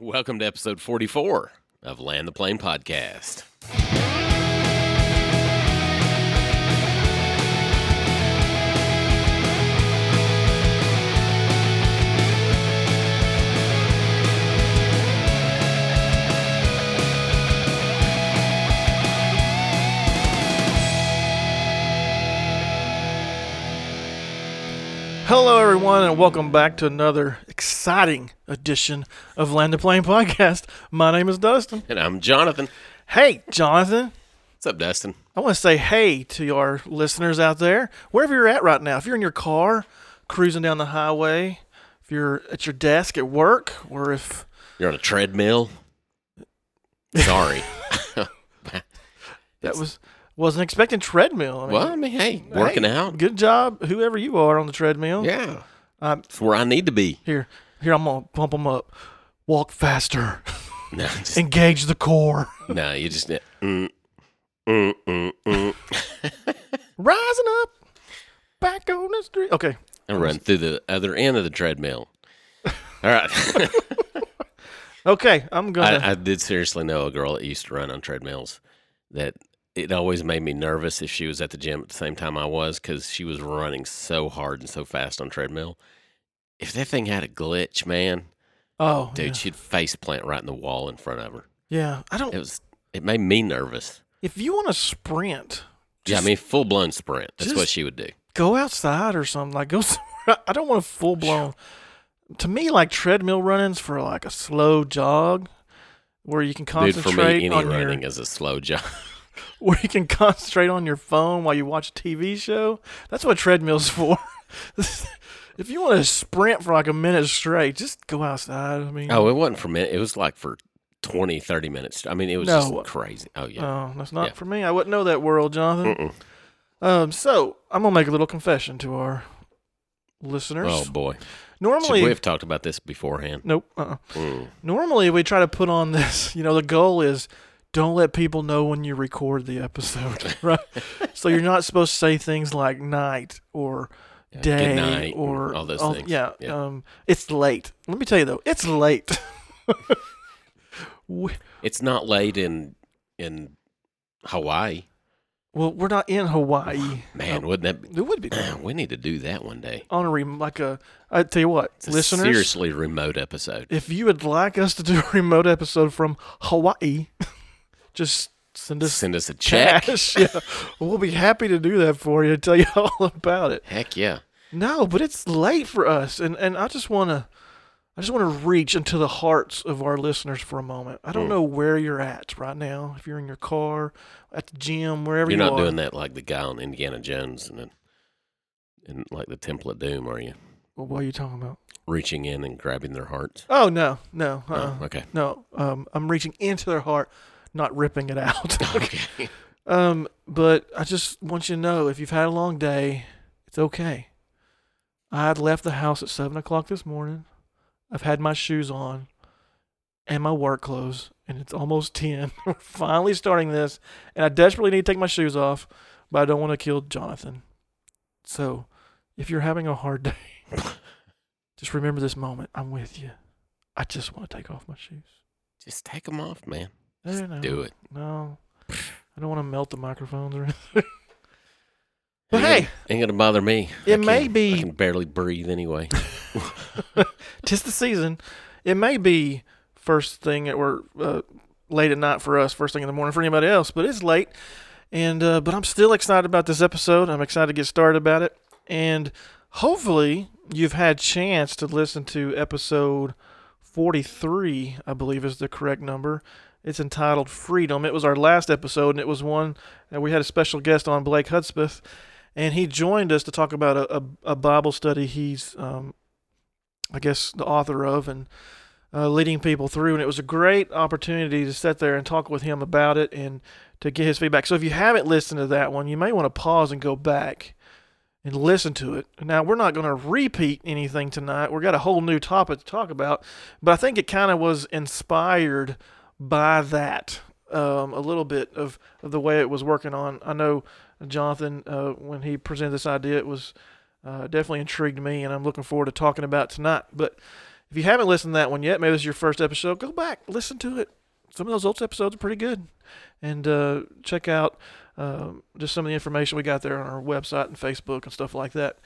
Welcome to episode 44 of Land the Plane Podcast. Hello, everyone, and welcome back to another exciting edition of Land the Plane Podcast. My name is Dustin. And I'm Jonathan. Hey, Jonathan. What's up, Dustin? I want to say hey to our listeners out there, wherever you're at right now. If you're in your car, cruising down the highway, if you're at your desk at work, or if you're on a treadmill. Sorry. Wasn't expecting treadmill. Working out. Good job, whoever you are on the treadmill. Yeah. It's where I need to be. Here, I'm going to pump them up. Walk faster. No, just, engage the core. No, you just... Rising up, back on the street. Okay. And run through the other end of the treadmill. All right. Okay, I'm going to... I did seriously know a girl that used to run on treadmills that... It always made me nervous if she was at the gym at the same time I was, because she was running so hard and so fast on treadmill. If that thing had a glitch, man, dude, yeah. She'd face plant right in the wall in front of her. Yeah, It made me nervous. If you want to sprint, full blown sprint. That's what she would do. Go outside or something. Like go. I don't want a full blown. To me, like treadmill running's for like a slow jog, where you can concentrate. Dude, for me, any running is a slow jog. Where you can concentrate on your phone while you watch a TV show. That's what treadmill's for. If you want to sprint for like a minute straight, just go outside. I mean, it wasn't for a minute. It was like for 20, 30 minutes. I mean, it was just crazy. Oh, yeah. Oh, that's not for me. I wouldn't know that world, Jonathan. So I'm going to make a little confession to our listeners. Oh, boy. Normally, should we have talked about this beforehand? Nope. Normally, we try to put on this. You know, the goal is... Don't let people know when you record the episode, right? So you're not supposed to say things like night or day night or all those things. Yeah. It's late. Let me tell you, though, it's late. It's not late in Hawaii. Well, we're not in Hawaii. Man, wouldn't that be? It would be. We need to do that one day. I tell you what, listeners. Seriously remote episode. If you would like us to do a remote episode from Hawaii... Just send us a check. Yeah. We'll be happy to do that for you, tell you all about it. Heck yeah. No, but it's late for us, and I just wanna reach into the hearts of our listeners for a moment. I don't know where you're at right now. If you're in your car, at the gym, wherever you are. You're not doing that like the guy on Indiana Jones and like the Temple of Doom, are you? Well, what are you talking about? Reaching in and grabbing their hearts. Oh no. Oh, okay. No. I'm reaching into their heart. Not ripping it out. Okay. But I just want you to know, if you've had a long day, it's okay. I had left the house at 7:00 this morning. I've had my shoes on and my work clothes, and it's almost 10. We're finally starting this, and I desperately need to take my shoes off, but I don't want to kill Jonathan. So if you're having a hard day, just remember this moment. I'm with you. I just want to take off my shoes. Just take them off, man. Do it. No, I don't want to melt the microphones or anything. But ain't gonna bother me. It may be. I can barely breathe anyway. Just the season. It may be first thing or late at night for us. First thing in the morning for anybody else. But it's late, and but I'm still excited about this episode. I'm excited to get started about it, and hopefully you've had a chance to listen to episode 43. I believe is the correct number. It's entitled Freedom. It was our last episode, and it was one that we had a special guest on, Blake Hudspeth, and he joined us to talk about a Bible study he's, I guess, the author of and leading people through, and it was a great opportunity to sit there and talk with him about it and to get his feedback. So if you haven't listened to that one, you may want to pause and go back and listen to it. Now, we're not going to repeat anything tonight. We've got a whole new topic to talk about, but I think it kind of was inspired by that, a little bit of the way it was working on. I know Jonathan, when he presented this idea, it was definitely intrigued me, and I'm looking forward to talking about tonight. But If you haven't listened to that one yet, maybe this is your first episode, go back, listen to it. Some of those old episodes are pretty good. And check out just some of the information we got there on our website and Facebook and stuff like that.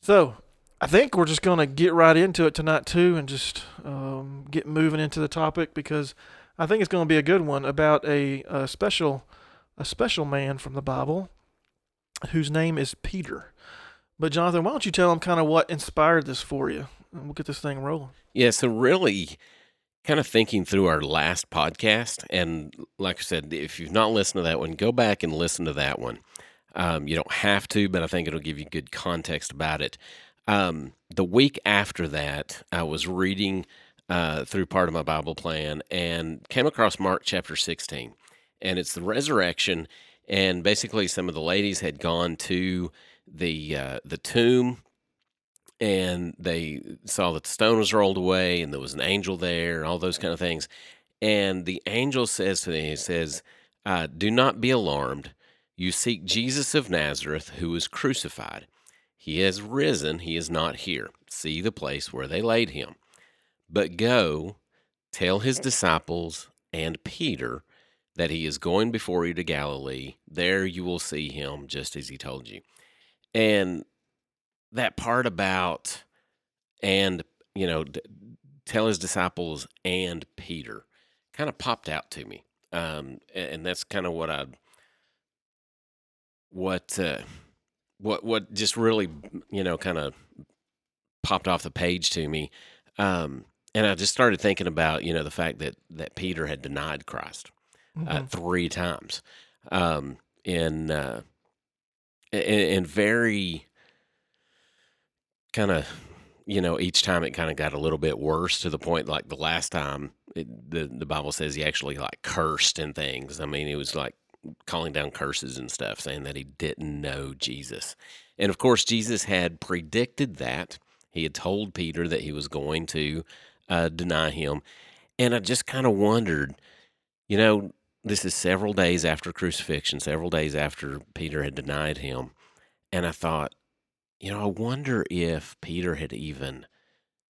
So I think we're just going to get right into it tonight, too, and just get moving into the topic, because I think it's going to be a good one about a special man from the Bible whose name is Peter. But, Jonathan, why don't you tell him kind of what inspired this for you? And we'll get this thing rolling. Yeah, so really kind of thinking through our last podcast, and like I said, if you've not listened to that one, go back and listen to that one. You don't have to, but I think it'll give you good context about it. The week after that, I was reading through part of my Bible plan and came across Mark chapter 16, and it's the resurrection, and basically some of the ladies had gone to the tomb, and they saw that the stone was rolled away, and there was an angel there, and all those kind of things. And the angel says to them, he says, do not be alarmed. You seek Jesus of Nazareth, who was crucified. He has risen. He is not here. See the place where they laid him. But go, tell his disciples and Peter that he is going before you to Galilee. There you will see him, just as he told you. And that part about, and, you know, tell his disciples and Peter kind of popped out to me. And that's kind of what just really, you know, kind of popped off the page to me. And I just started thinking about, you know, the fact that Peter had denied Christ three times, in very kind of, you know, each time it kind of got a little bit worse, to the point, like the last time the Bible says he actually like cursed and things. I mean, it was like calling down curses and stuff, saying that he didn't know Jesus. And of course, Jesus had predicted that. He had told Peter that he was going to deny him. And I just kind of wondered, you know, this is several days after crucifixion, several days after Peter had denied him. And I thought, you know, I wonder if Peter had even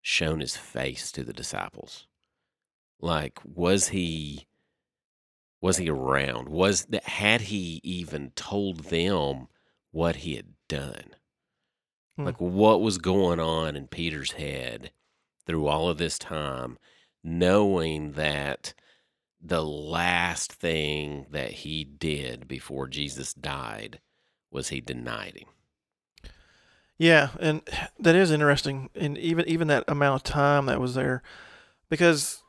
shown his face to the disciples. Like, was he around? Had he even told them what he had done? Like, what was going on in Peter's head through all of this time, knowing that the last thing that he did before Jesus died was he denied him? Yeah, and that is interesting, and even that amount of time that was there, because,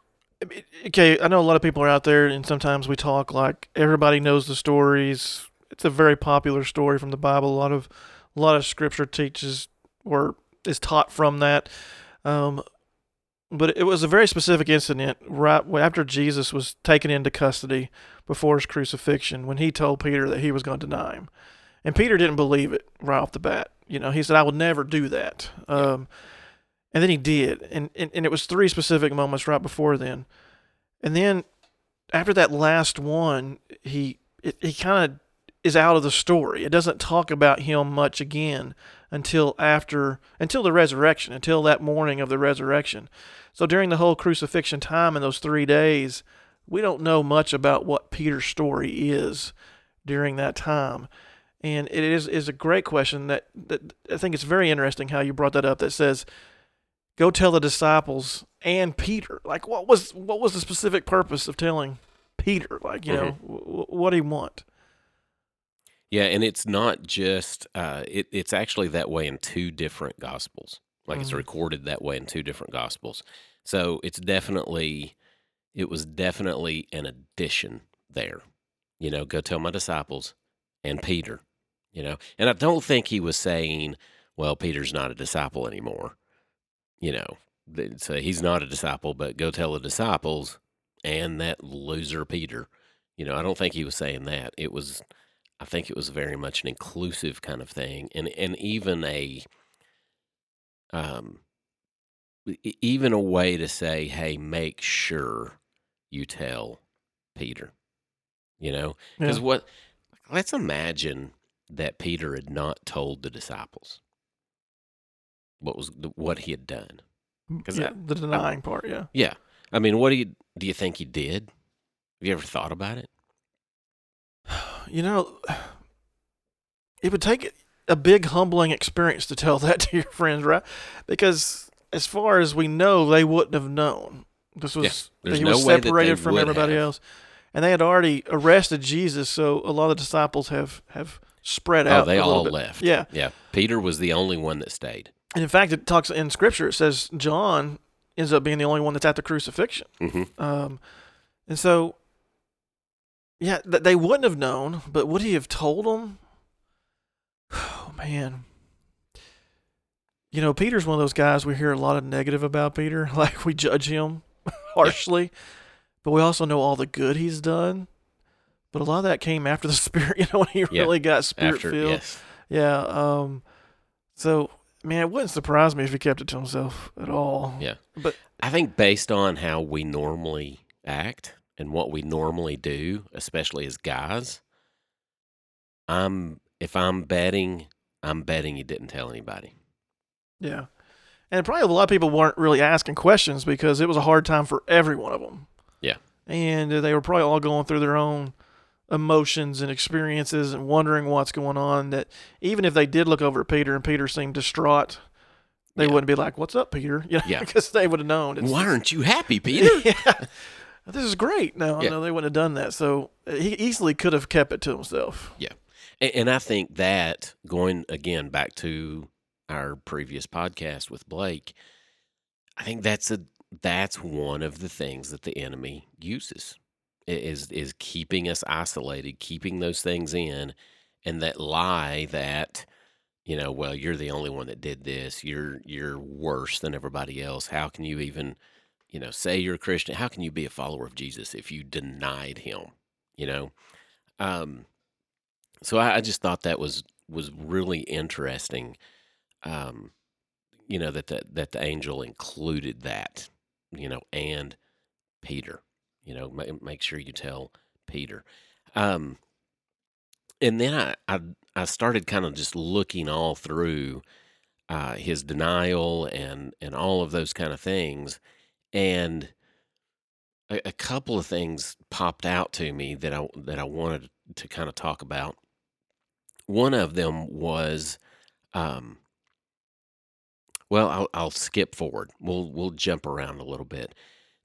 okay, I know a lot of people are out there, and sometimes we talk like everybody knows the stories. It's a very popular story from the Bible. A lot of scripture teaches or is taught from that. But it was a very specific incident right after Jesus was taken into custody before his crucifixion, when he told Peter that he was going to deny him. And Peter didn't believe it right off the bat. You know, he said, I would never do that. And then he did. And it was three specific moments right before then. And then after that last one, he kind of is out of the story. It doesn't talk about him much again until the resurrection, until that morning of the resurrection. So during the whole crucifixion time in those 3 days, we don't know much about what Peter's story is during that time. And it is a great question that I think it's very interesting how you brought that up, that says, go tell the disciples and Peter. Like, what was the specific purpose of telling Peter? Like, you know, what do you want? Yeah, and it's not just, it's actually that way in two different Gospels. Like, it's recorded that way in two different Gospels. So it was definitely an addition there. You know, go tell my disciples and Peter, you know. And I don't think he was saying, well, Peter's not a disciple anymore. You know, so he's not a disciple, but go tell the disciples and that loser Peter. You know, I don't think he was saying that. I think it was very much an inclusive kind of thing, and even a way to say, hey, make sure you tell Peter, you know, because let's imagine that Peter had not told the disciples what he had done. Yeah, the denying part, yeah. Yeah. I mean, what do you think he did? Have you ever thought about it? You know, it would take a big humbling experience to tell that to your friends, right? Because as far as we know, they wouldn't have known. This was he was separated from everybody else. And they had already arrested Jesus, so a lot of the disciples have spread out. Oh, they all left. Yeah. Yeah. Peter was the only one that stayed. And in fact, it talks in Scripture, it says John ends up being the only one that's at the crucifixion. Mm-hmm. And so, yeah, they wouldn't have known, but would he have told them? Oh, man. You know, Peter's one of those guys, we hear a lot of negative about Peter. Like, we judge him harshly. Yeah. But we also know all the good he's done. But a lot of that came after the Spirit, you know, when he really got Spirit-filled. Yes. Yeah. So, man, it wouldn't surprise me if he kept it to himself at all. Yeah. But I think based on how we normally act and what we normally do, especially as guys, I'm betting he didn't tell anybody. Yeah. And probably a lot of people weren't really asking questions because it was a hard time for every one of them. Yeah. And they were probably all going through their own emotions and experiences and wondering what's going on, that even if they did look over at Peter and Peter seemed distraught, they wouldn't be like, what's up, Peter? You know, because they would have known. Why aren't you happy, Peter? This is great. No, I know they wouldn't have done that. So he easily could have kept it to himself. Yeah. And I think that, going again back to our previous podcast with Blake, I think that's one of the things that the enemy uses is keeping us isolated, keeping those things in, and that lie that, you know, well, you're the only one that did this. You're worse than everybody else. How can you even, you know, say you're a Christian? How can you be a follower of Jesus if you denied him? You know, so I just thought that was really interesting, you know, that the angel included that, you know, and Peter, you know, make sure you tell Peter. And then I started kind of just looking all through his denial and all of those kind of things, and a couple of things popped out to me that I wanted to kind of talk about. One of them was, I'll skip forward. We'll jump around a little bit.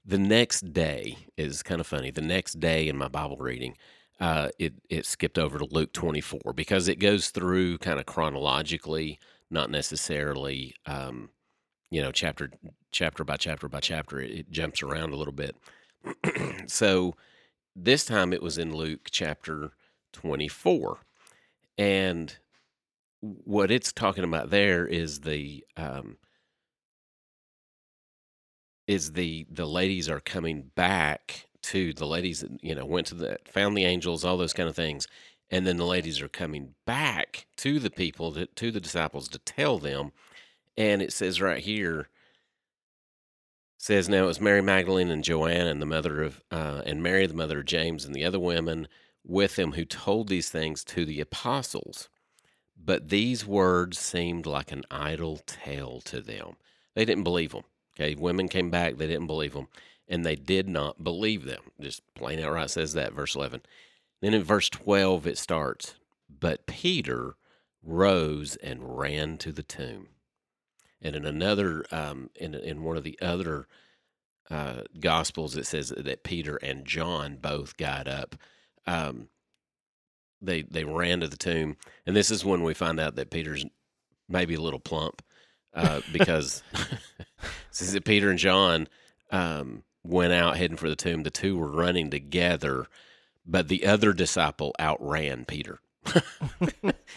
The next day is kind of funny. The next day in my Bible reading, it skipped over to Luke 24 because it goes through kind of chronologically, not necessarily, you know, chapter by chapter by chapter. It jumps around a little bit. So this time it was in Luke chapter 24, and what it's talking about there is the ladies are coming back to the ladies that, you know, found the angels, all those kind of things. And then the ladies are coming back to the people, to the disciples, to tell them. And it says right here, says, now it was Mary Magdalene and Joanna and the mother of, and Mary, the mother of James, and the other women with them who told these things to the apostles. But these words seemed like an idle tale to them. They didn't believe them. Okay, women came back, they didn't believe them, and they did not believe them. Just plain outright says that, verse 11. Then in verse 12 it starts, but Peter rose and ran to the tomb. And in another, in one of the other Gospels, it says that Peter and John both got up. They ran to the tomb, and this is when we find out that Peter's maybe a little plump, because says that Peter and John went out heading for the tomb. The two were running together, but the other disciple outran Peter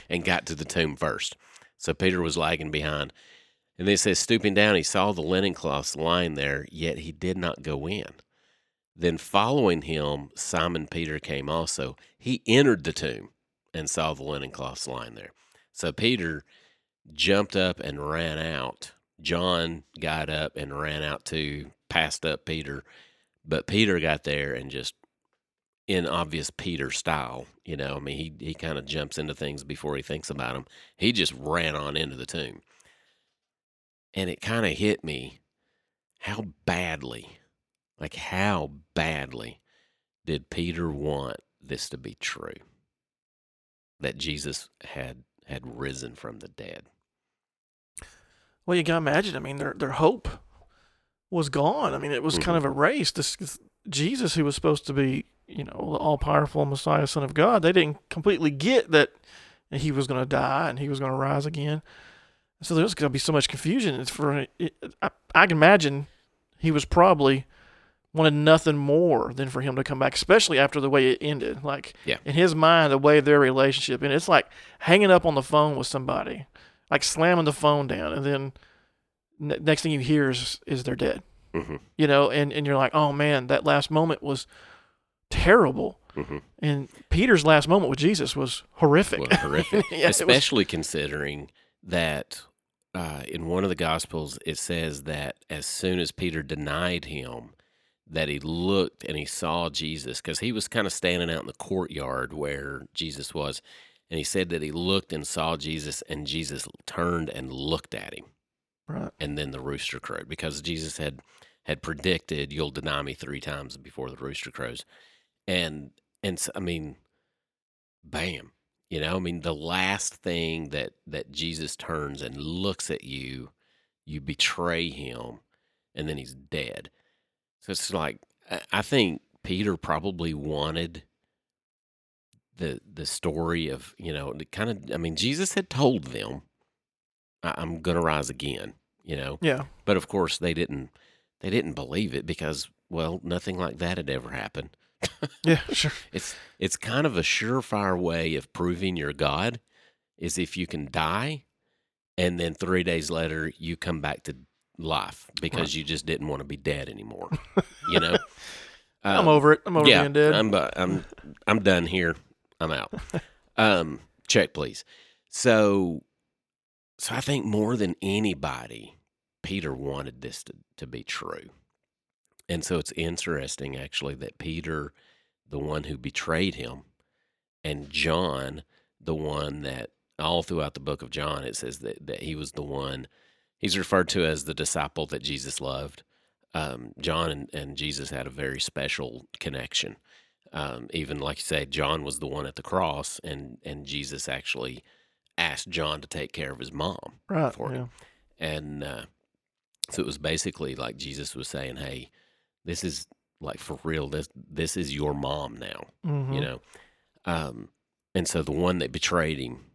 and got to the tomb first. So Peter was lagging behind. And then it says, stooping down, he saw the linen cloths lying there, yet he did not go in. Then following him, Simon Peter came also. He entered the tomb and saw the linen cloths lying there. So Peter jumped up and ran out. John got up and ran out too, passed up Peter. But Peter got there and just, in obvious Peter style, you know, I mean, he kind of jumps into things before he thinks about them. He just ran on into the tomb. And it kind of hit me how badly did Peter want this to be true? That Jesus had risen from the dead. Well, you can imagine. I mean, their hope was gone. I mean, it was kind of erased. This Jesus, who was supposed to be, the all-powerful Messiah, Son of God, they didn't completely get that he was going to die and he was going to rise again. So there's going to be so much confusion. I can imagine he was probably wanted nothing more than for him to come back, especially after the way it ended. Like, in his mind, the way their relationship, and it's like hanging up on the phone with somebody, like slamming the phone down, and then next thing you hear is they're dead. Mm-hmm. And you're like, oh man, that last moment was terrible. Mm-hmm. And Peter's last moment with Jesus was horrific. Well, horrific. Especially considering that in one of the Gospels, it says that as soon as Peter denied him, that he looked and he saw Jesus, because he was kind of standing out in the courtyard where Jesus was, and he said that he looked and saw Jesus, and Jesus turned and looked at him. Right. And then the rooster crowed, because Jesus had predicted, you'll deny me three times before the rooster crows. And so, I mean, bam. The last thing that Jesus turns and looks at you, you betray him, and then he's dead. So it's like, I think Peter probably wanted the story of, Jesus had told them, I'm going to rise again, Yeah. But of course they didn't believe it because, well, nothing like that had ever happened. Yeah, sure. It's kind of a surefire way of proving you're God is if you can die and then 3 days later you come back to life because you just didn't want to be dead anymore. I'm over it. I'm over being dead. I'm done here. I'm out. Check, please. So I think more than anybody, Peter wanted this to be true. And so it's interesting, actually, that Peter, the one who betrayed him, and John, the one that all throughout the book of John, it says that he was the one, he's referred to as the disciple that Jesus loved. John and Jesus had a very special connection. Even like you say, John was the one at the cross, and Jesus actually asked John to take care of his mom for him. And so it was basically like Jesus was saying, hey, this is like for real, this is your mom now, and so the one that betrayed him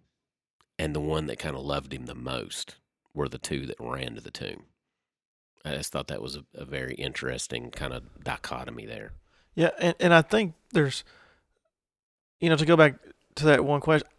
and the one that kind of loved him the most were the two that ran to the tomb. I just thought that was a very interesting kind of dichotomy there. Yeah, and I think there's, to go back to that one question,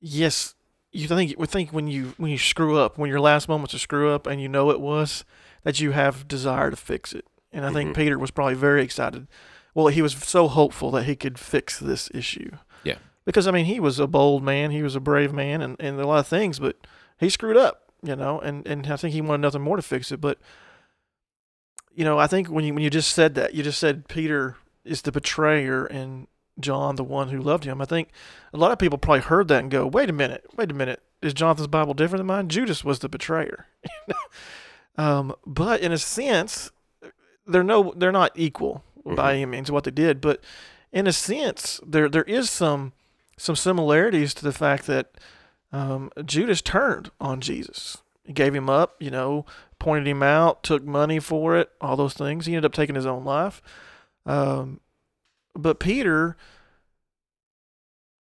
yes, you think when you screw up, when your last moments are screw up, and it was, that you have desire to fix it. And I think Peter was probably very excited. Well, he was so hopeful that he could fix this issue. Yeah. Because, he was a bold man. He was a brave man and a lot of things, but he screwed up, and I think he wanted nothing more to fix it. But, I think when you just said that, you just said Peter is the betrayer and John, the one who loved him. I think a lot of people probably heard that and go, wait a minute. Is Jonathan's Bible different than mine? Judas was the betrayer. But in a sense, they're not equal by any means what they did. But in a sense, there is some similarities to the fact that Judas turned on Jesus. He gave him up, pointed him out, took money for it, all those things. He ended up taking his own life. But Peter,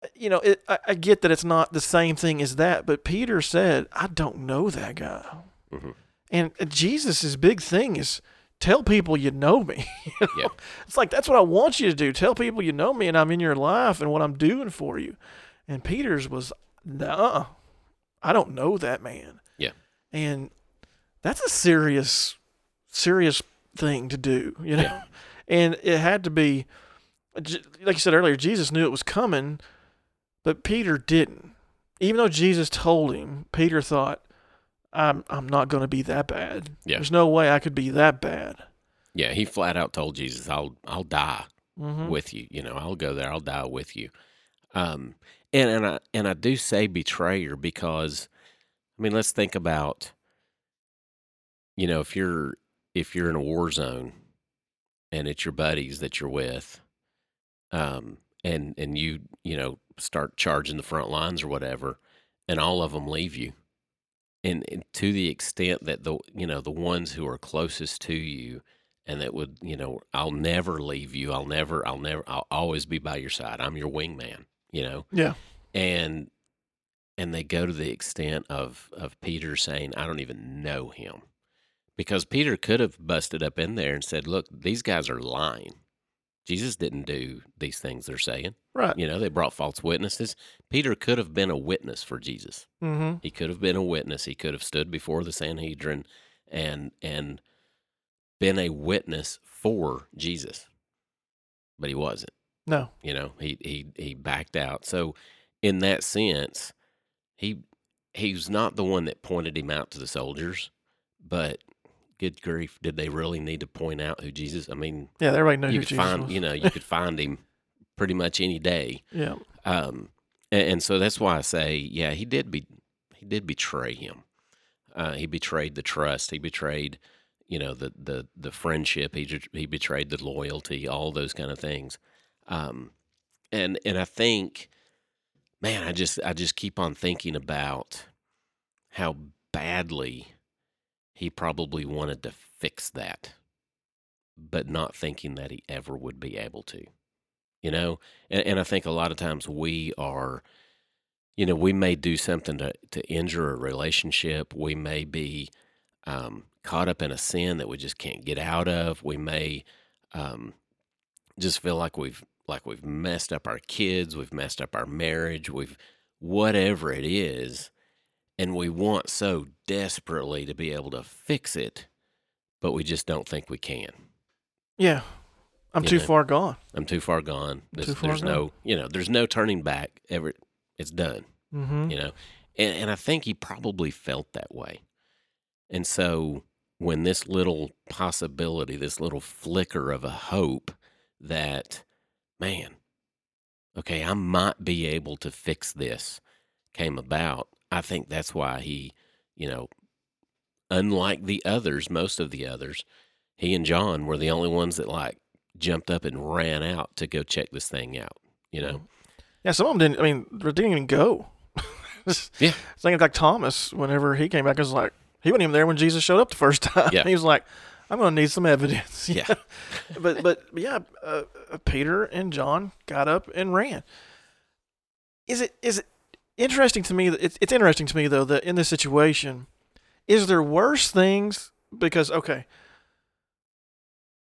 I get that it's not the same thing as that, but Peter said, I don't know that guy. Mm-hmm. And Jesus' big thing is, tell people you know me. Yeah. It's like, that's what I want you to do. Tell people you know me and I'm in your life and what I'm doing for you. And Peter's was, nah, I don't know that man. Yeah. And that's a serious, serious thing to do, Yeah. And it had to be, like you said earlier, Jesus knew it was coming, but Peter didn't. Even though Jesus told him, Peter thought, I'm not going to be that bad. Yeah. There's no way I could be that bad. Yeah, he flat out told Jesus, I'll die with you. I'll go there. I'll die with you. And I do say betrayer because, let's think about, if you're if you're in a war zone and it's your buddies that you're with, and you know, start charging the front lines or whatever, and all of them leave you. And to the extent that the ones who are closest to you and that would, I'll never leave you. I'll always be by your side. I'm your wingman, Yeah. And they go to the extent of Peter saying, I don't even know him. Because Peter could have busted up in there and said, look, these guys are lying. Jesus didn't do these things they're saying. Right. They brought false witnesses. Peter could have been a witness for Jesus. Mm-hmm. He could have been a witness. He could have stood before the Sanhedrin and been a witness for Jesus. But he wasn't. No. He backed out. So in that sense, he's not the one that pointed him out to the soldiers, but good grief, did they really need to point out who Jesus? I mean, yeah, everybody knows who Jesus was. You could find him pretty much any day. Yeah, and so that's why I say, yeah, he did betray him. He betrayed the trust. He betrayed, the friendship. He betrayed the loyalty. All those kind of things. And I think, man, I just keep on thinking about how badly he probably wanted to fix that, but not thinking that he ever would be able to, And I think a lot of times we are, we may do something to injure a relationship. We may be caught up in a sin that we just can't get out of. We may just feel like we've messed up our kids, we've messed up our marriage, whatever it is. And we want so desperately to be able to fix it, but we just don't think we can. Yeah. I'm too far gone. There's no turning back. It's done, mm-hmm. And I think he probably felt that way. And so when this little possibility, this little flicker of a hope that, man, okay, I might be able to fix this came about, I think that's why he, unlike the others, most of the others, he and John were the only ones that jumped up and ran out to go check this thing out, Yeah, some of them didn't even go. Yeah. Thinking like Thomas, whenever he came back, it was like, he wasn't even there when Jesus showed up the first time. Yeah. He was like, I'm going to need some evidence. Yeah. But Peter and John got up and ran. Is it interesting to me, it's interesting to me, though, that in this situation, is there worse things? Because, okay,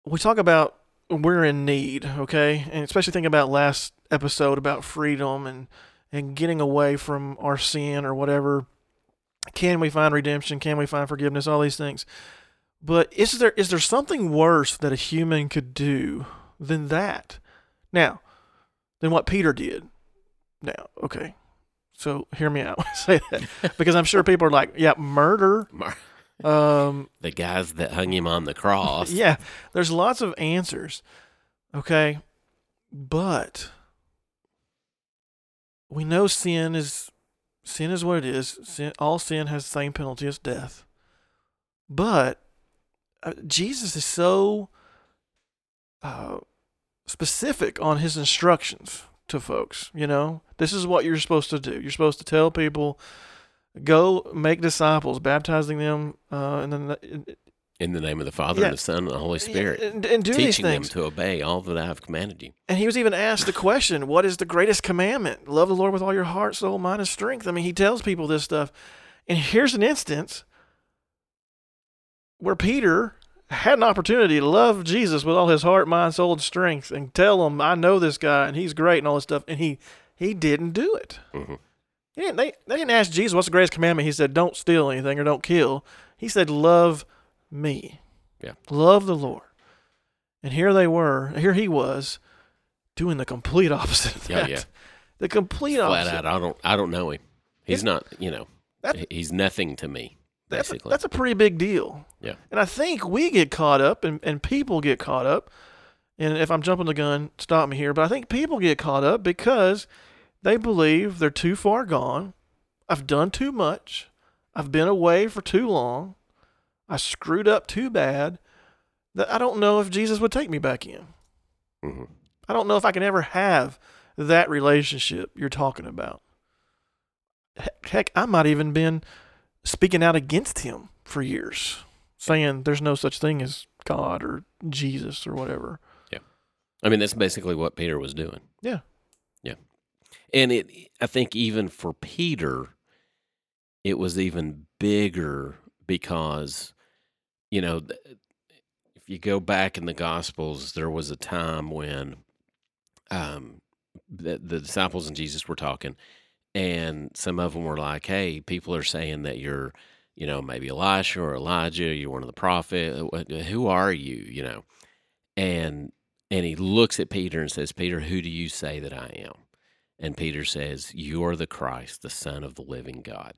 we talk about we're in need, okay? And especially thinking about last episode about freedom and getting away from our sin or whatever. Can we find redemption? Can we find forgiveness? All these things. But is there something worse that a human could do than that? Now, than what Peter did? Now, okay. So hear me out when I say that, because I'm sure people are like, yeah, murder. The guys that hung him on the cross. Yeah, there's lots of answers, okay? But we know sin is what it is. All sin has the same penalty as death. But Jesus is so specific on his instructions to folks, This is what you're supposed to do. You're supposed to tell people, go make disciples, baptizing them in the name of the Father, yeah, and the Son, and the Holy Spirit, and do teaching these things, them to obey all that I have commanded you. And he was even asked the question, what is the greatest commandment? Love the Lord with all your heart, soul, mind, and strength. He tells people this stuff. And here's an instance where Peter had an opportunity to love Jesus with all his heart, mind, soul, and strength, and tell him, I know this guy, and he's great, and all this stuff, and he didn't do it. Mm-hmm. They didn't ask Jesus, what's the greatest commandment? He said, don't steal anything or don't kill. He said, love me. Yeah. Love the Lord. And here he was, doing the complete opposite of that. Yeah. The complete opposite. Flat out, I don't know him. He's not, he's nothing to me. Basically. That's a pretty big deal. Yeah. And I think we get caught up and people get caught up. And if I'm jumping the gun, stop me here. But I think people get caught up because they believe they're too far gone. I've done too much. I've been away for too long. I screwed up too bad. that I don't know if Jesus would take me back in. Mm-hmm. I don't know if I can ever have that relationship you're talking about. Heck, I might even been speaking out against him for years, saying there's no such thing as God or Jesus or whatever. Yeah. I mean, that's basically what Peter was doing. Yeah. Yeah. And I think even for Peter, it was even bigger because, you know, if you go back in the Gospels, there was a time when the disciples and Jesus were talking, and some of them were like, hey, people are saying that you're, you know, maybe Elisha or Elijah, you're one of the prophets. Who are you, you know? And he looks at Peter and says, Peter, who do you say that I am? And Peter says, you're the Christ, the Son of the living God.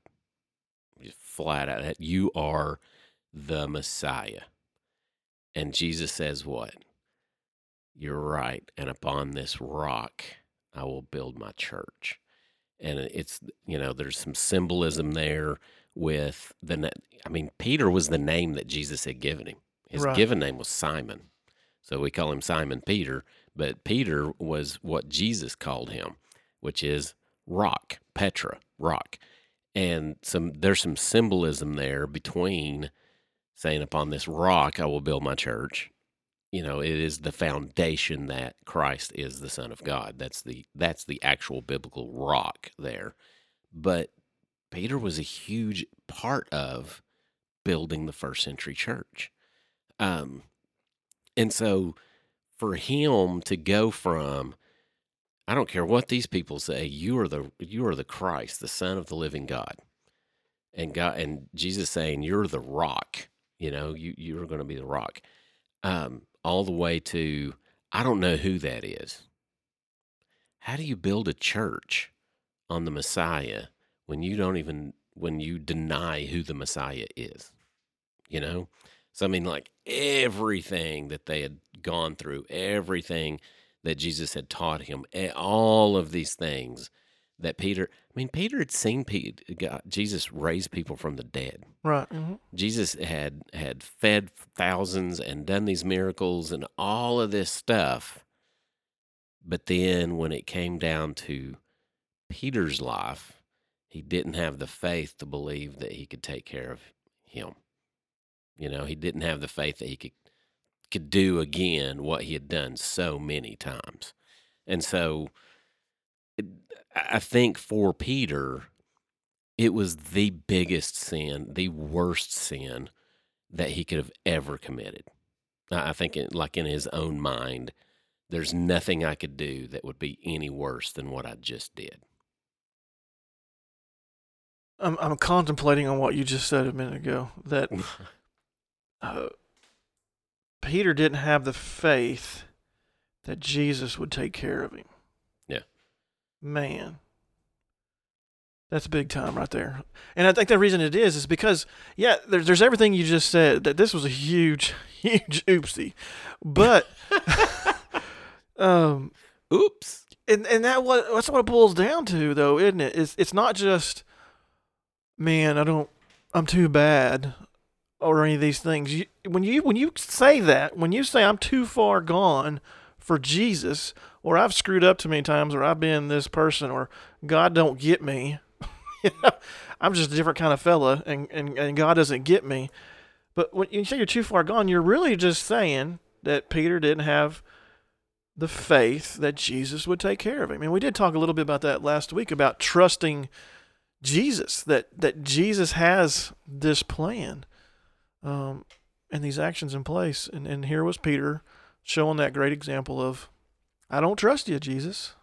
Just flat out, that you are the Messiah. And Jesus says what? You're right. And upon this rock, I will build my church. And it's, you know, there's some symbolism there with the, I mean, Peter was the name that Jesus had given him. His right. given name was Simon. So we call him Simon Peter, but Peter was what Jesus called him, which is rock, Petra, rock. And there's some symbolism there between saying upon this rock I will build my church. You know, it is the foundation that Christ is the Son of God. That's the actual biblical rock there. But Peter was a huge part of building the first century church. And so for him to go from, I don't care what these people say, you are the Christ, the Son of the living God. And God and Jesus saying, you're the rock, you know, you're going to be the rock. All the way to, I don't know who that is. How do you build a church on the Messiah when you deny who the Messiah is, you know? So, I mean, like everything that they had gone through, everything that Jesus had taught him, all of these things that Peter had seen Jesus raise people from the dead. Right. Mm-hmm. Jesus had fed thousands and done these miracles and all of this stuff. But then when it came down to Peter's life, he didn't have the faith to believe that he could take care of him. You know, he didn't have the faith that he could do again what he had done so many times. And so I think for Peter, it was the biggest sin, the worst sin that he could have ever committed. I think in his own mind, there's nothing I could do that would be any worse than what I just did. I'm contemplating on what you just said a minute ago, that Peter didn't have the faith that Jesus would take care of him. Yeah. Man, that's big time right there. And I think the reason it is because, yeah, there's everything you just said, that this was a huge, huge oopsie. But, oops. And that's what it boils down to, though, isn't it? It's not just, man, I'm too bad, or any of these things. When you say that, when you say I'm too far gone for Jesus, or I've screwed up too many times, or I've been this person, or God don't get me, you know, I'm just a different kind of fella, and God doesn't get me. But when you say you're too far gone, you're really just saying that Peter didn't have the faith that Jesus would take care of him. I mean, we did talk a little bit about that last week, about trusting Jesus, that Jesus has this plan and these actions in place. And here was Peter showing that great example of, I don't trust you, Jesus.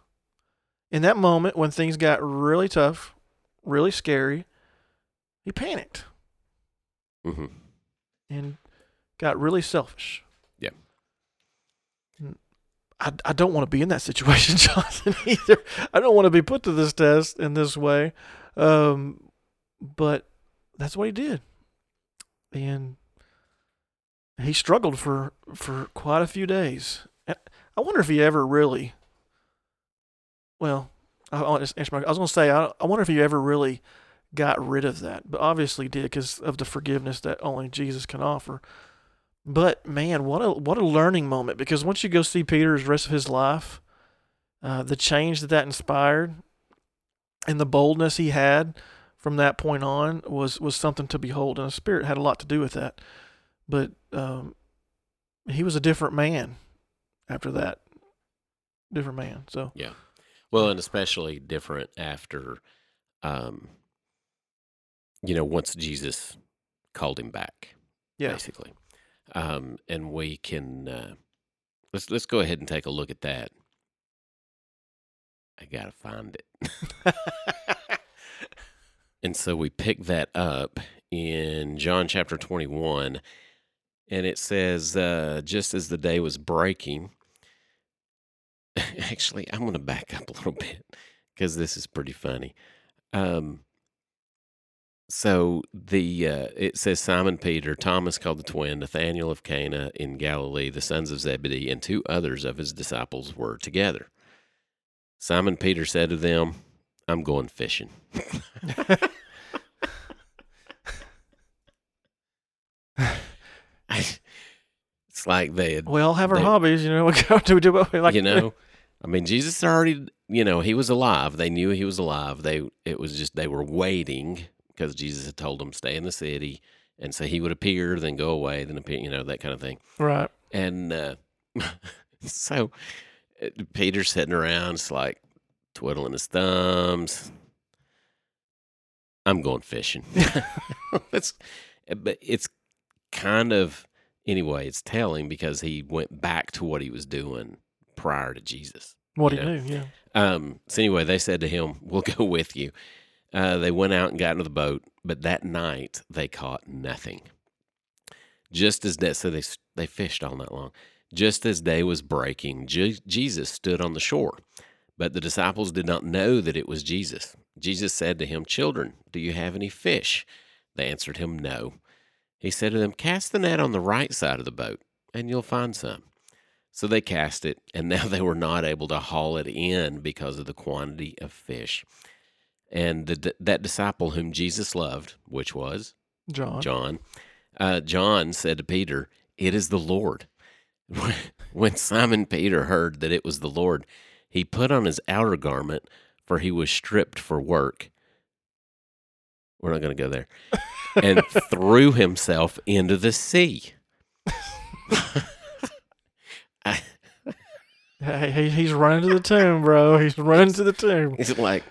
In that moment when things got really tough, really scary, he panicked. Mm-hmm. And got really selfish. Yeah. I don't want to be in that situation, Jonathan, either. I don't want to be put to this test in this way. But that's what he did. And he struggled for quite a few days. I wonder if he ever really, well, I'll just answer I was going to say, I wonder if he ever really got rid of that, but obviously did because of the forgiveness that only Jesus can offer. But man, what a learning moment! Because once you go see Peter's rest of his life, the change that inspired and the boldness he had from that point on was something to behold, and his spirit had a lot to do with that. But he was a different man after that. Different man. So yeah, well, and especially different after, once Jesus called him back. Yeah, basically. And we can let's go ahead and take a look at that. I gotta find it. And so we pick that up in John chapter 21, and it says, just as the day was breaking. Actually, I'm gonna back up a little bit because this is pretty funny. So it says Simon Peter, Thomas called the twin, Nathanael of Cana in Galilee, the sons of Zebedee, and two others of his disciples were together. Simon Peter said to them, "I'm going fishing." It's like we all have our hobbies, What do we do? What we like? I mean, Jesus already, he was alive. They knew he was alive. They were waiting. Because Jesus had told them, stay in the city, and so he would appear, then go away, then appear, that kind of thing. Right. And so Peter's sitting around, it's like twiddling his thumbs. I'm going fishing. But it's kind of, anyway, it's telling because he went back to what he was doing prior to Jesus. What he knew, yeah. So anyway, they said to him, "We'll go with you." They went out and got into the boat, but that night they caught nothing. So they fished all night long. Just as day was breaking, Jesus stood on the shore, but the disciples did not know that it was Jesus. Jesus said to him, "Children, do you have any fish?" They answered him, "No." He said to them, "Cast the net on the right side of the boat, and you'll find some." So they cast it, and now they were not able to haul it in because of the quantity of fish. And that disciple whom Jesus loved, which was John said to Peter, "It is the Lord." When Simon Peter heard that it was the Lord, he put on his outer garment, for he was stripped for work. We're not going to go there. And threw himself into the sea. He's running to the tomb, bro. He's running to the tomb. It's like...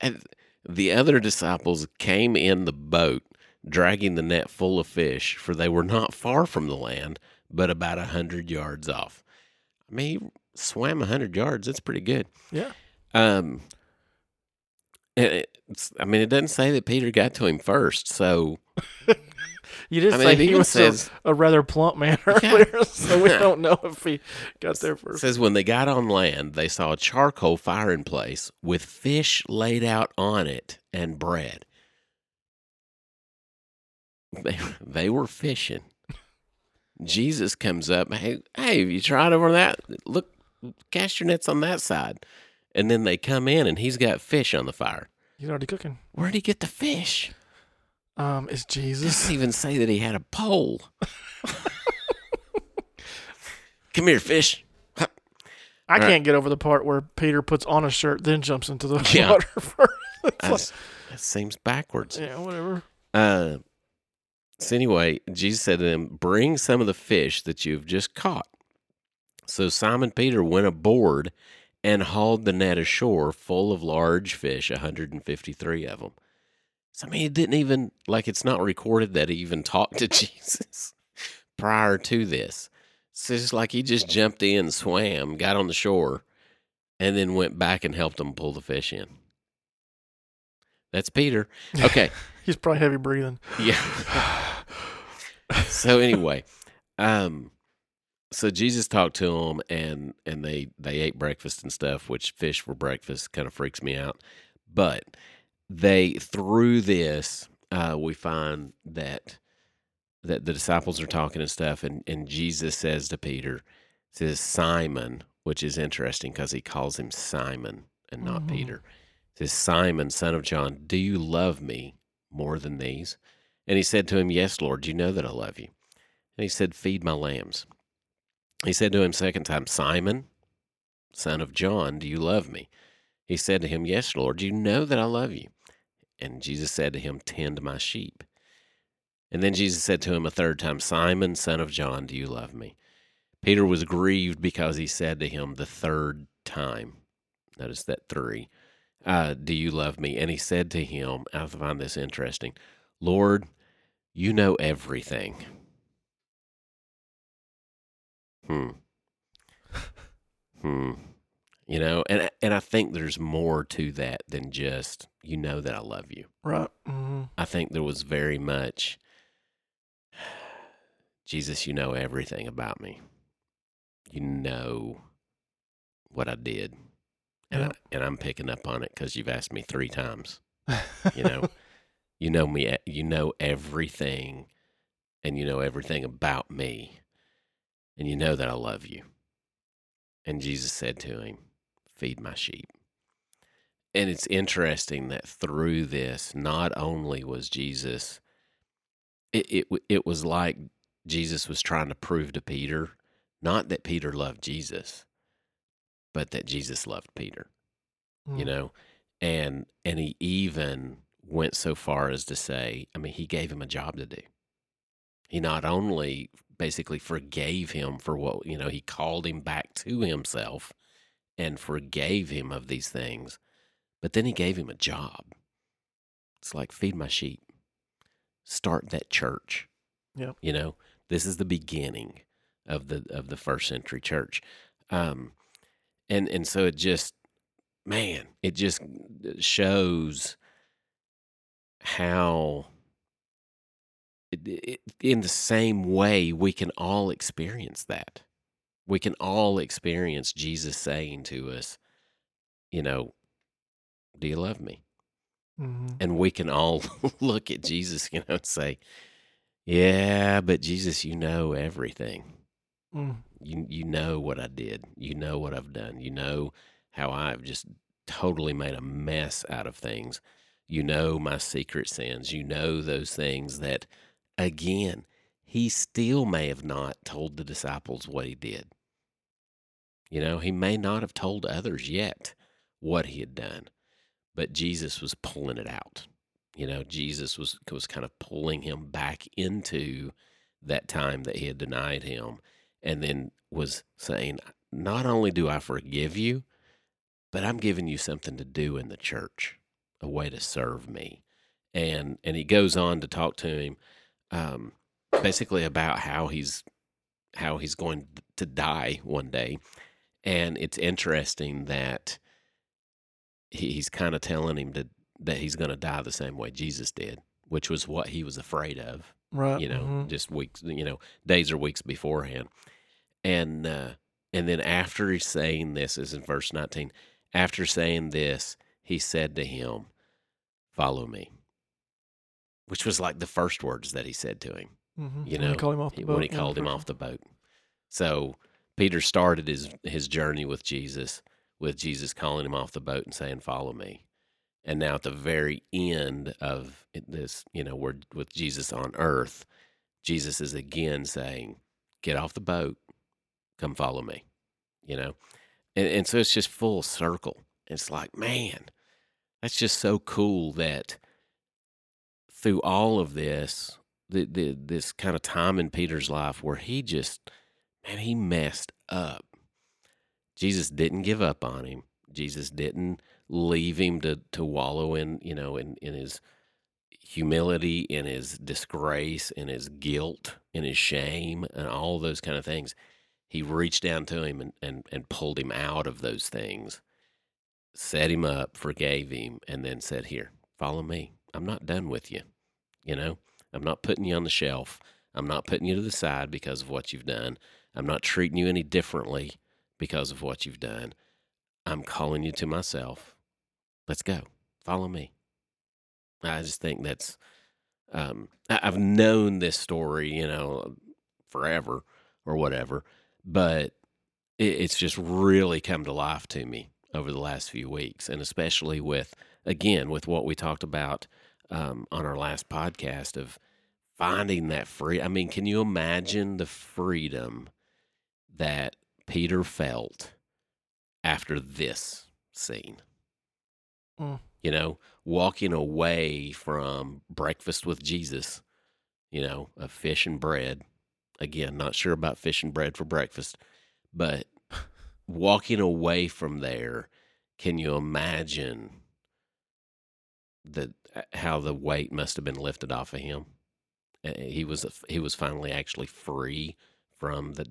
And the other disciples came in the boat, dragging the net full of fish, for they were not far from the land, but about 100 yards off. I mean, he swam 100 yards. That's pretty good. Yeah. It doesn't say that Peter got to him first, so. You did say he was a rather plump man earlier, yeah. So we don't know if he got there first. It says, when they got on land, they saw a charcoal fire in place with fish laid out on it and bread. They were fishing. Jesus comes up, hey, have you tried over that? Look, cast your nets on that side. And then they come in, and he's got fish on the fire. He's already cooking. Where'd he get the fish? It's Jesus. It doesn't even say that he had a pole. Come here, fish. I can't get over the part where Peter puts on a shirt, then jumps into the water first. That seems backwards. Yeah, whatever. So anyway, Jesus said to them, "Bring some of the fish that you've just caught." So Simon Peter went aboard and hauled the net ashore full of large fish, 153 of them. So, it didn't even, it's not recorded that he even talked to Jesus prior to this. So it's he just jumped in, swam, got on the shore, and then went back and helped them pull the fish in. That's Peter. Okay. He's probably heavy breathing. Yeah. So anyway, so Jesus talked to them, and they ate breakfast and stuff, which fish for breakfast kind of freaks me out. But... through this, we find that the disciples are talking and stuff, and Jesus says to Peter, says, "Simon," which is interesting because he calls him Simon and not Peter. Says, "Simon, son of John, do you love me more than these?" And he said to him, "Yes, Lord, you know that I love you." And he said, feed my lambs. He said to him second time, Simon, son of John, do you love me? He said to him, yes, Lord, you know that I love you. And Jesus said to him, tend my sheep. And then Jesus said to him a third time, Simon, son of John, do you love me? Peter was grieved because he said to him the third time, notice that three, do you love me? And he said to him, I find this interesting, Lord, you know everything. You know, and I think there's more to that than just, you know that I love you. Right. Mm-hmm. I think there was very much, Jesus, you know everything about me. You know what I did. And, yep. I'm picking up on it because you've asked me three times. You know, you know me, you know everything, and you know everything about me. And you know that I love you. And Jesus said to him, feed my sheep. And it's interesting that through this, not only was Jesus, it was like Jesus was trying to prove to Peter, not that Peter loved Jesus, but that Jesus loved Peter, you know? And he even went so far as to say, I mean, he gave him a job to do. He not only basically forgave him for what, you know, he called him back to himself and forgave him of these things, but then he gave him a job. It's like, feed my sheep, start that church. Yeah. You know, this is the beginning of the first century church. And so it just, man, it just shows how, in the same way, we can all experience that. We can all experience Jesus saying to us, you know, do you love me? Mm-hmm. And we can all look at Jesus, you know, and say, yeah, but Jesus, you know everything. Mm. You know what I did. You know what I've done. You know how I've just totally made a mess out of things. You know my secret sins. You know those things that, again, he still may have not told the disciples what he did. You know, he may not have told others yet what he had done, but Jesus was pulling it out. You know, Jesus was kind of pulling him back into that time that he had denied him, and then was saying, not only do I forgive you, but I'm giving you something to do in the church, a way to serve me. And he goes on to talk to him basically about how he's going to die one day. And it's interesting that he's kind of telling him that he's going to die the same way Jesus did, which was what he was afraid of, right? You know, just weeks, you know, days or weeks beforehand. And then after he's saying this, is in verse 19, after saying this, he said to him, follow me. Which was like the first words that he said to him, you know, when he called him off the boat. So Peter started his journey with Jesus calling him off the boat and saying, follow me. And now at the very end of this, you know, we're with Jesus on earth, Jesus is again saying, get off the boat, come follow me, you know. And so it's just full circle. It's like, man, that's just so cool that through all of this, this kind of time in Peter's life where he just, man, he messed up. Jesus didn't give up on him. Jesus didn't leave him to wallow in, you know, in his humility, in his disgrace, in his guilt, in his shame, and all those kind of things. He reached down to him and pulled him out of those things, set him up, forgave him, and then said, here, follow me. I'm not done with you. You know, I'm not putting you on the shelf. I'm not putting you to the side because of what you've done. I'm not treating you any differently because of what you've done. I'm calling you to myself. Let's go. Follow me. I just think that's, I've known this story, you know, forever or whatever, but it's just really come to life to me over the last few weeks. And especially with, again, with what we talked about on our last podcast of finding that free. I mean, can you imagine the freedom that Peter felt after this scene? Mm. You know, walking away from breakfast with Jesus, you know, a fish and bread. Again, not sure about fish and bread for breakfast, but walking away from there, can you imagine how the weight must have been lifted off of him? He was finally actually free from the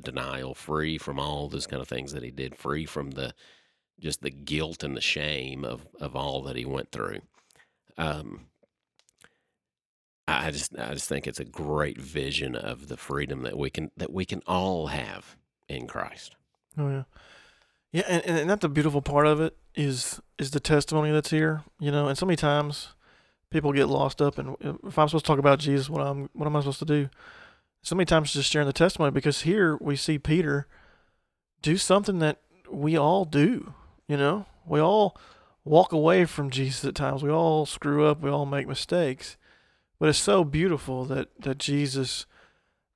denial, free from all those kind of things that he did, free from just the guilt and the shame of all that he went through. I just think it's a great vision of the freedom that we can all have in Christ. Oh yeah. Yeah, and that's a beautiful part of it is the testimony that's here, you know. And so many times people get lost up, and if I'm supposed to talk about Jesus, what am I supposed to do? So many times just sharing the testimony, because here we see Peter do something that we all do, you know. We all walk away from Jesus at times. We all screw up. We all make mistakes. But it's so beautiful that Jesus,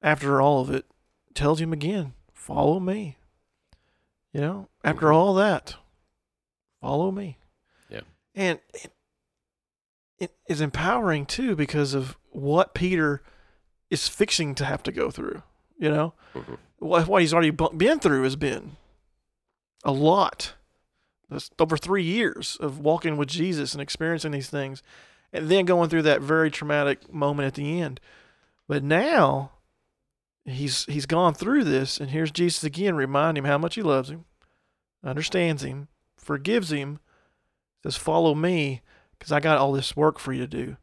after all of it, tells him again, follow me. You know, after all that, follow me. Yeah. And it is empowering, too, because of what Peter is fixing to have to go through, you know. Mm-hmm. What he's already been through has been a lot. That's over 3 years of walking with Jesus and experiencing these things. And then going through that very traumatic moment at the end. But now he's gone through this, and here's Jesus again reminding him how much he loves him, understands him, forgives him, says, follow me, because I got all this work for you to do.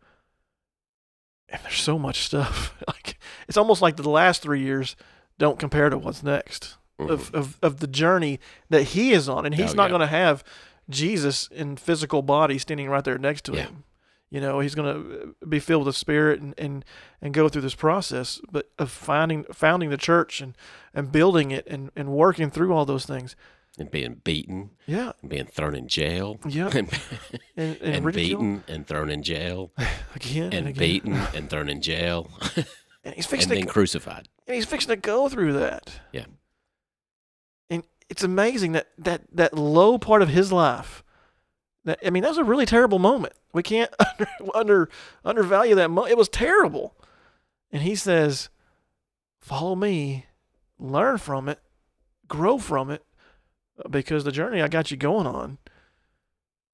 And there's so much stuff. Like, it's almost like the last 3 years don't compare to what's next, mm-hmm. of the journey that he is on. And he's not going to have Jesus in physical body standing right there next to him. You know, he's going to be filled with the Spirit and go through this process, but of founding the church and building it and working through all those things. And being beaten. Yeah. And being thrown in jail. Yeah. And beaten and thrown in jail. Again. And again. Beaten and thrown in jail. And he's fixing and then crucified. And he's fixing to go through that. Yeah. And it's amazing that low part of his life. I mean, that was a really terrible moment. We can't undervalue that moment. It was terrible. And he says, follow me, learn from it, grow from it, because the journey I got you going on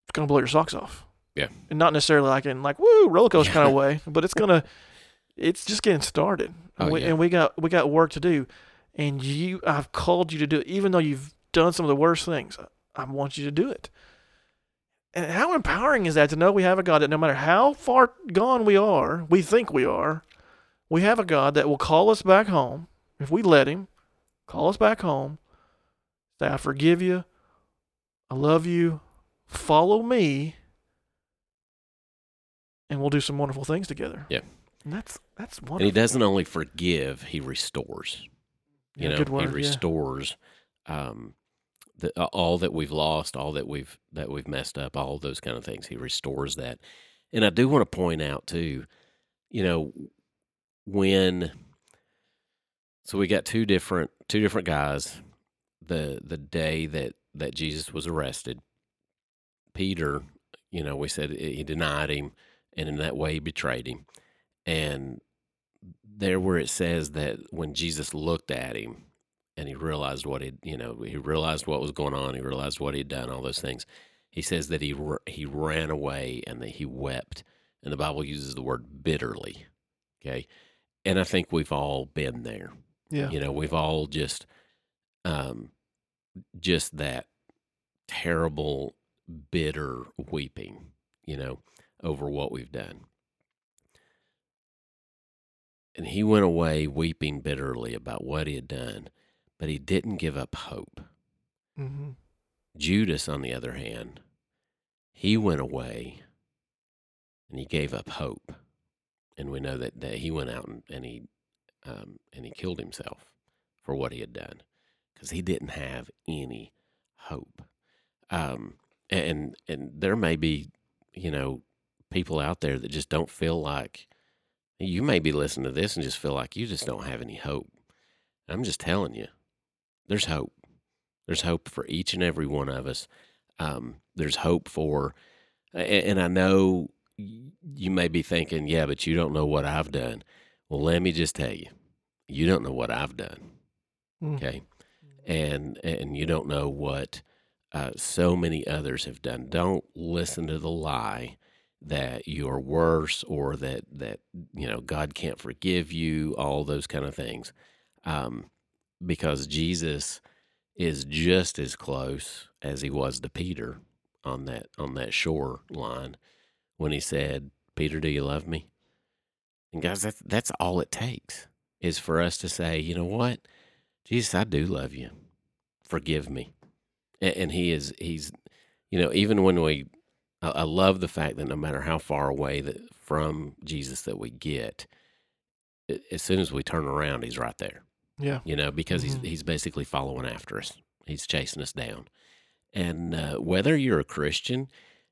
is going to blow your socks off. Yeah. And not necessarily like in woo, roller coaster kind of way, but it's just getting started. And we got work to do. And I've called you to do it, even though you've done some of the worst things. I want you to do it. And how empowering is that to know we have a God that no matter how far gone we are, we think we are, we have a God that will call us back home, if we let him, call us back home, say, I forgive you, I love you, follow me, and we'll do some wonderful things together. Yeah. And that's wonderful. And he doesn't only forgive, he restores. You know, good word, he restores. All that we've lost, all that we've messed up, all those kind of things. He restores that. And I do want to point out too, you know, so we got two different guys. The day that Jesus was arrested, Peter, you know, we said he denied him, and in that way he betrayed him. And there where it says that when Jesus looked at him, and he realized he realized what was going on. He realized what he'd done, all those things. He says that he ran away and that he wept. And the Bible uses the word bitterly, okay? And I think we've all been there. Yeah. You know, we've all just that terrible, bitter weeping, you know, over what we've done. And he went away weeping bitterly about what he had done. But he didn't give up hope. Mm-hmm. Judas, on the other hand, he went away and he gave up hope. And we know that he went out and he killed himself for what he had done, because he didn't have any hope. And there may be, you know, people out there that just don't feel like You may be listening to this and just feel like you just don't have any hope. I'm just telling you, there's hope. There's hope for each and every one of us. There's hope for, and I know you may be thinking, yeah, but you don't know what I've done. Well, let me just tell you, you don't know what I've done, okay? And you don't know what so many others have done. Don't listen to the lie that you're worse or that you know God can't forgive you, all those kind of things, because Jesus is just as close as he was to Peter on that shore line when he said, "Peter, do you love me?" And guys, that's all it takes is for us to say, you know what, Jesus, I do love you. Forgive me. And he's, you know, even when I love the fact that no matter how far away from Jesus that we get, as soon as we turn around, he's right there. Yeah. You know, because he's basically following after us. He's chasing us down. And whether you're a Christian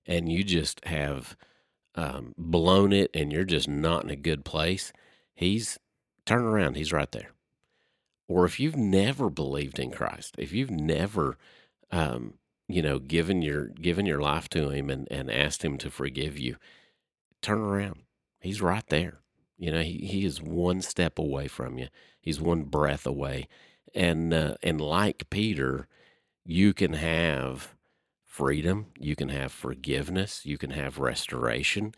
and you just have blown it and you're just not in a good place, turn around, he's right there. Or if you've never believed in Christ, if you've never given your life to him and asked him to forgive you, turn around. He's right there. You know, he is one step away from you. He's one breath away. And like Peter, you can have freedom, you can have forgiveness, you can have restoration,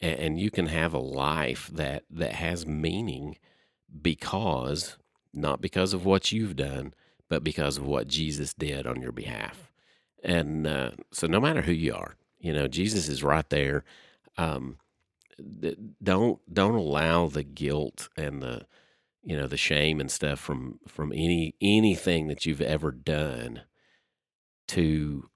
and you can have a life that has meaning because, not because of what you've done, but because of what Jesus did on your behalf. And so no matter who you are, you know, Jesus is right there. Don't allow the guilt and the, you know, the shame and stuff from anything that you've ever done to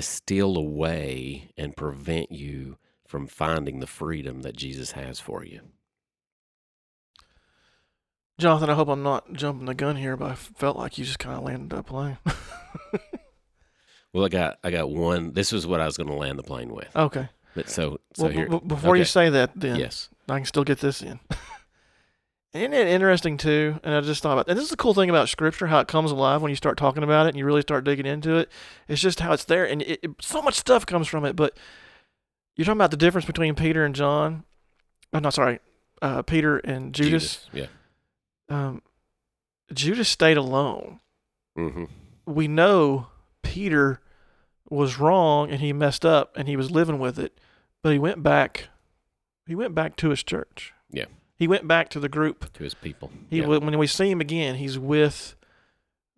steal away and prevent you from finding the freedom that Jesus has for you. Jonathan, I hope I'm not jumping the gun here, but I felt like you just kind of landed that plane. Well, I got one. This was what I was going to land the plane with. Okay. But so here. Before you say that, then yes, I can still get this in. Isn't it interesting too? And I just thought about, and this is the cool thing about Scripture, how it comes alive when you start talking about it and you really start digging into it. It's just how it's there, and so much stuff comes from it. But you're talking about the difference between Peter and John. Oh, no, sorry, Peter and Judas. Yeah. Judas stayed alone. Mm-hmm. We know Peter was wrong and he messed up and he was living with it, but he went back to his church. Yeah. He went back to the group, to his people. When we see him again, he's with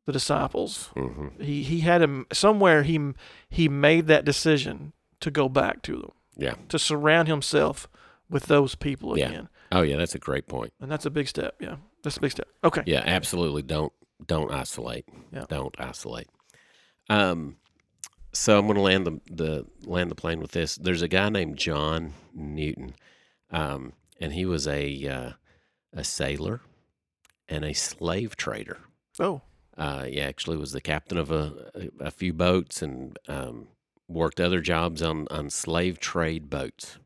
the disciples. Mm-hmm. He had him somewhere. He made that decision to go back to them. Yeah. To surround himself with those people again. Oh yeah, that's a great point. And that's a big step. Yeah. That's a big step. Okay. Yeah, absolutely. Don't isolate. Yeah. Don't isolate. So I'm going to land the plane with this. There's a guy named John Newton, and he was a sailor and a slave trader. Oh, he actually was the captain of a few boats and worked other jobs on slave trade boats.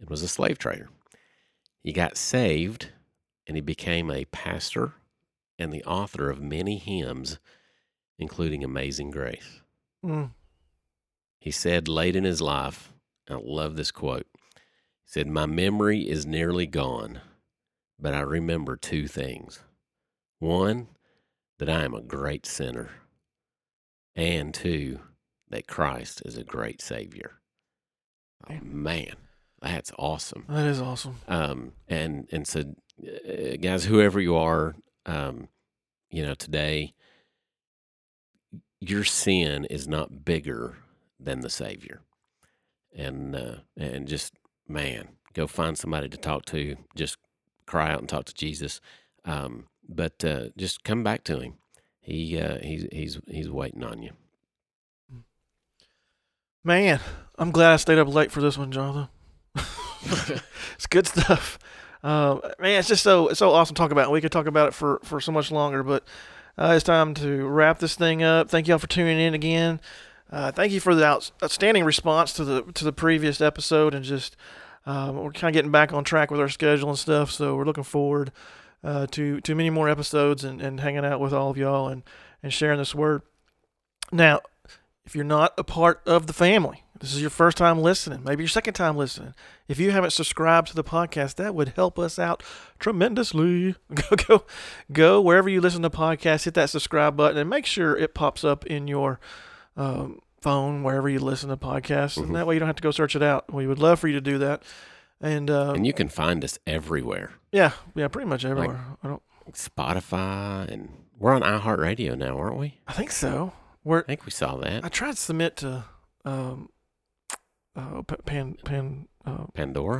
It was a slave trader. He got saved, and he became a pastor and the author of many hymns, including Amazing Grace. Mm. He said late in his life, I love this quote, he said, "My memory is nearly gone, but I remember two things. One, that I am a great sinner, and two, that Christ is a great Savior." Oh, man, that's awesome. That is awesome. And so, guys, whoever you are, you know, today, your sin is not bigger than the Savior, and just, man, go find somebody to talk to. Just cry out and talk to Jesus, but just come back to him. He's waiting on you. Man, I'm glad I stayed up late for this one, Jonathan. It's good stuff. Man, it's just so awesome to talk about. We could talk about it for so much longer, but. It's time to wrap this thing up. Thank you all for tuning in again. Thank you for the outstanding response to the previous episode, and just We're kind of getting back on track with our schedule and stuff, so we're looking forward to many more episodes and hanging out with all of y'all and sharing this word. Now, if you're not a part of the family, this is your first time listening, maybe your second time listening, if you haven't subscribed to the podcast, that would help us out tremendously. Go wherever you listen to podcasts, hit that subscribe button, and make sure it pops up in your phone wherever you listen to podcasts, and that way you don't have to go search it out. We would love for you to do that. And you can find us everywhere. Yeah, pretty much everywhere. Like Spotify, and we're on iHeartRadio now, aren't we? I think so. I think we saw that. I tried to submit to Pandora.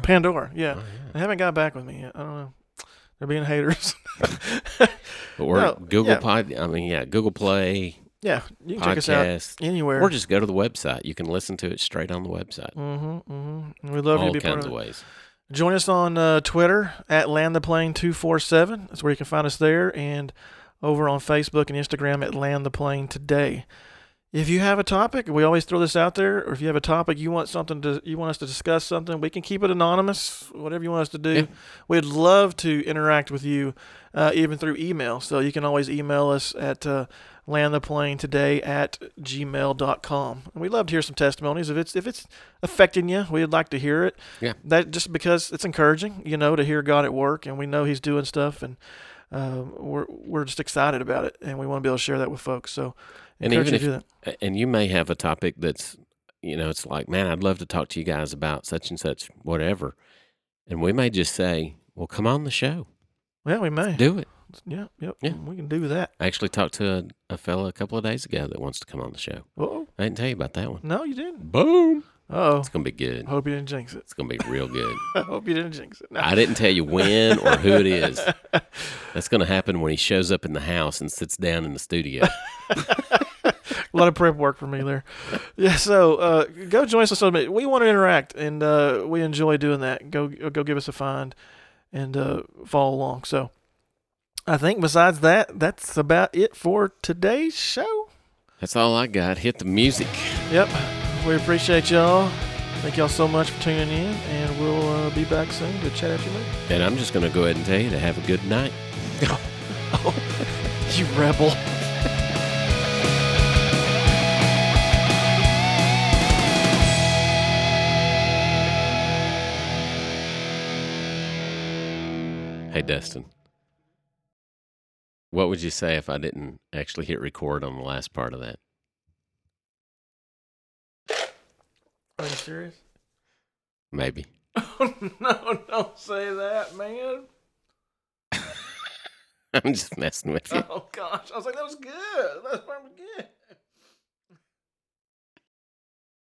Pandora, yeah. Oh, yeah. They haven't got back with me yet. I don't know. They're being haters. Google Play. Yeah, you can check us out anywhere. Or just go to the website. You can listen to it straight on the website. Mm-hmm. We'd love you to be part of it. All kinds of ways. Join us on Twitter, at LandThePlane247. That's where you can find us there. And over on Facebook and Instagram at Land the Plane Today. If you have a topic, we always throw this out there, or if you have a topic you want us to discuss something, we can keep it anonymous, whatever you want us to do. Yeah. We'd love to interact with you, even through email. So you can always email us at landtheplanetoday@gmail.com. And we'd love to hear some testimonies. If it's affecting you, we'd like to hear it. Yeah. That just because it's encouraging, to hear God at work, and we know he's doing stuff, and we're just excited about it, and we want to be able to share that with folks. So, and you may have a topic that's, it's like, man, I'd love to talk to you guys about such and such, whatever. And we may just say, well, come on the show. Yeah, we may. Let's do it. Yeah. We can do that. I actually talked to a fella a couple of days ago that wants to come on the show. Uh-oh. I didn't tell you about that one. No, you didn't. Boom. Uh-oh. It's going to be good. I hope you didn't jinx it. It's going to be real good. I hope you didn't jinx it. No. I didn't tell you when or who it is. That's going to happen when he shows up in the house and sits down in the studio. A lot of prep work for me there. Yeah, so go join us on social media. We want to interact, and we enjoy doing that. Go give us a find and follow along. So I think besides that, that's about it for today's show. That's all I got. Hit the music. Yep. We appreciate y'all. Thank y'all so much for tuning in, and we'll be back soon to chat after you later. And I'm just going to go ahead and tell you to have a good night. Oh, you rebel. Hey, Dustin. What would you say if I didn't actually hit record on the last part of that? Are you serious? Maybe. Oh, no, don't say that, man. I'm just messing with you. Oh, gosh. I was like, that was good. That was probably good.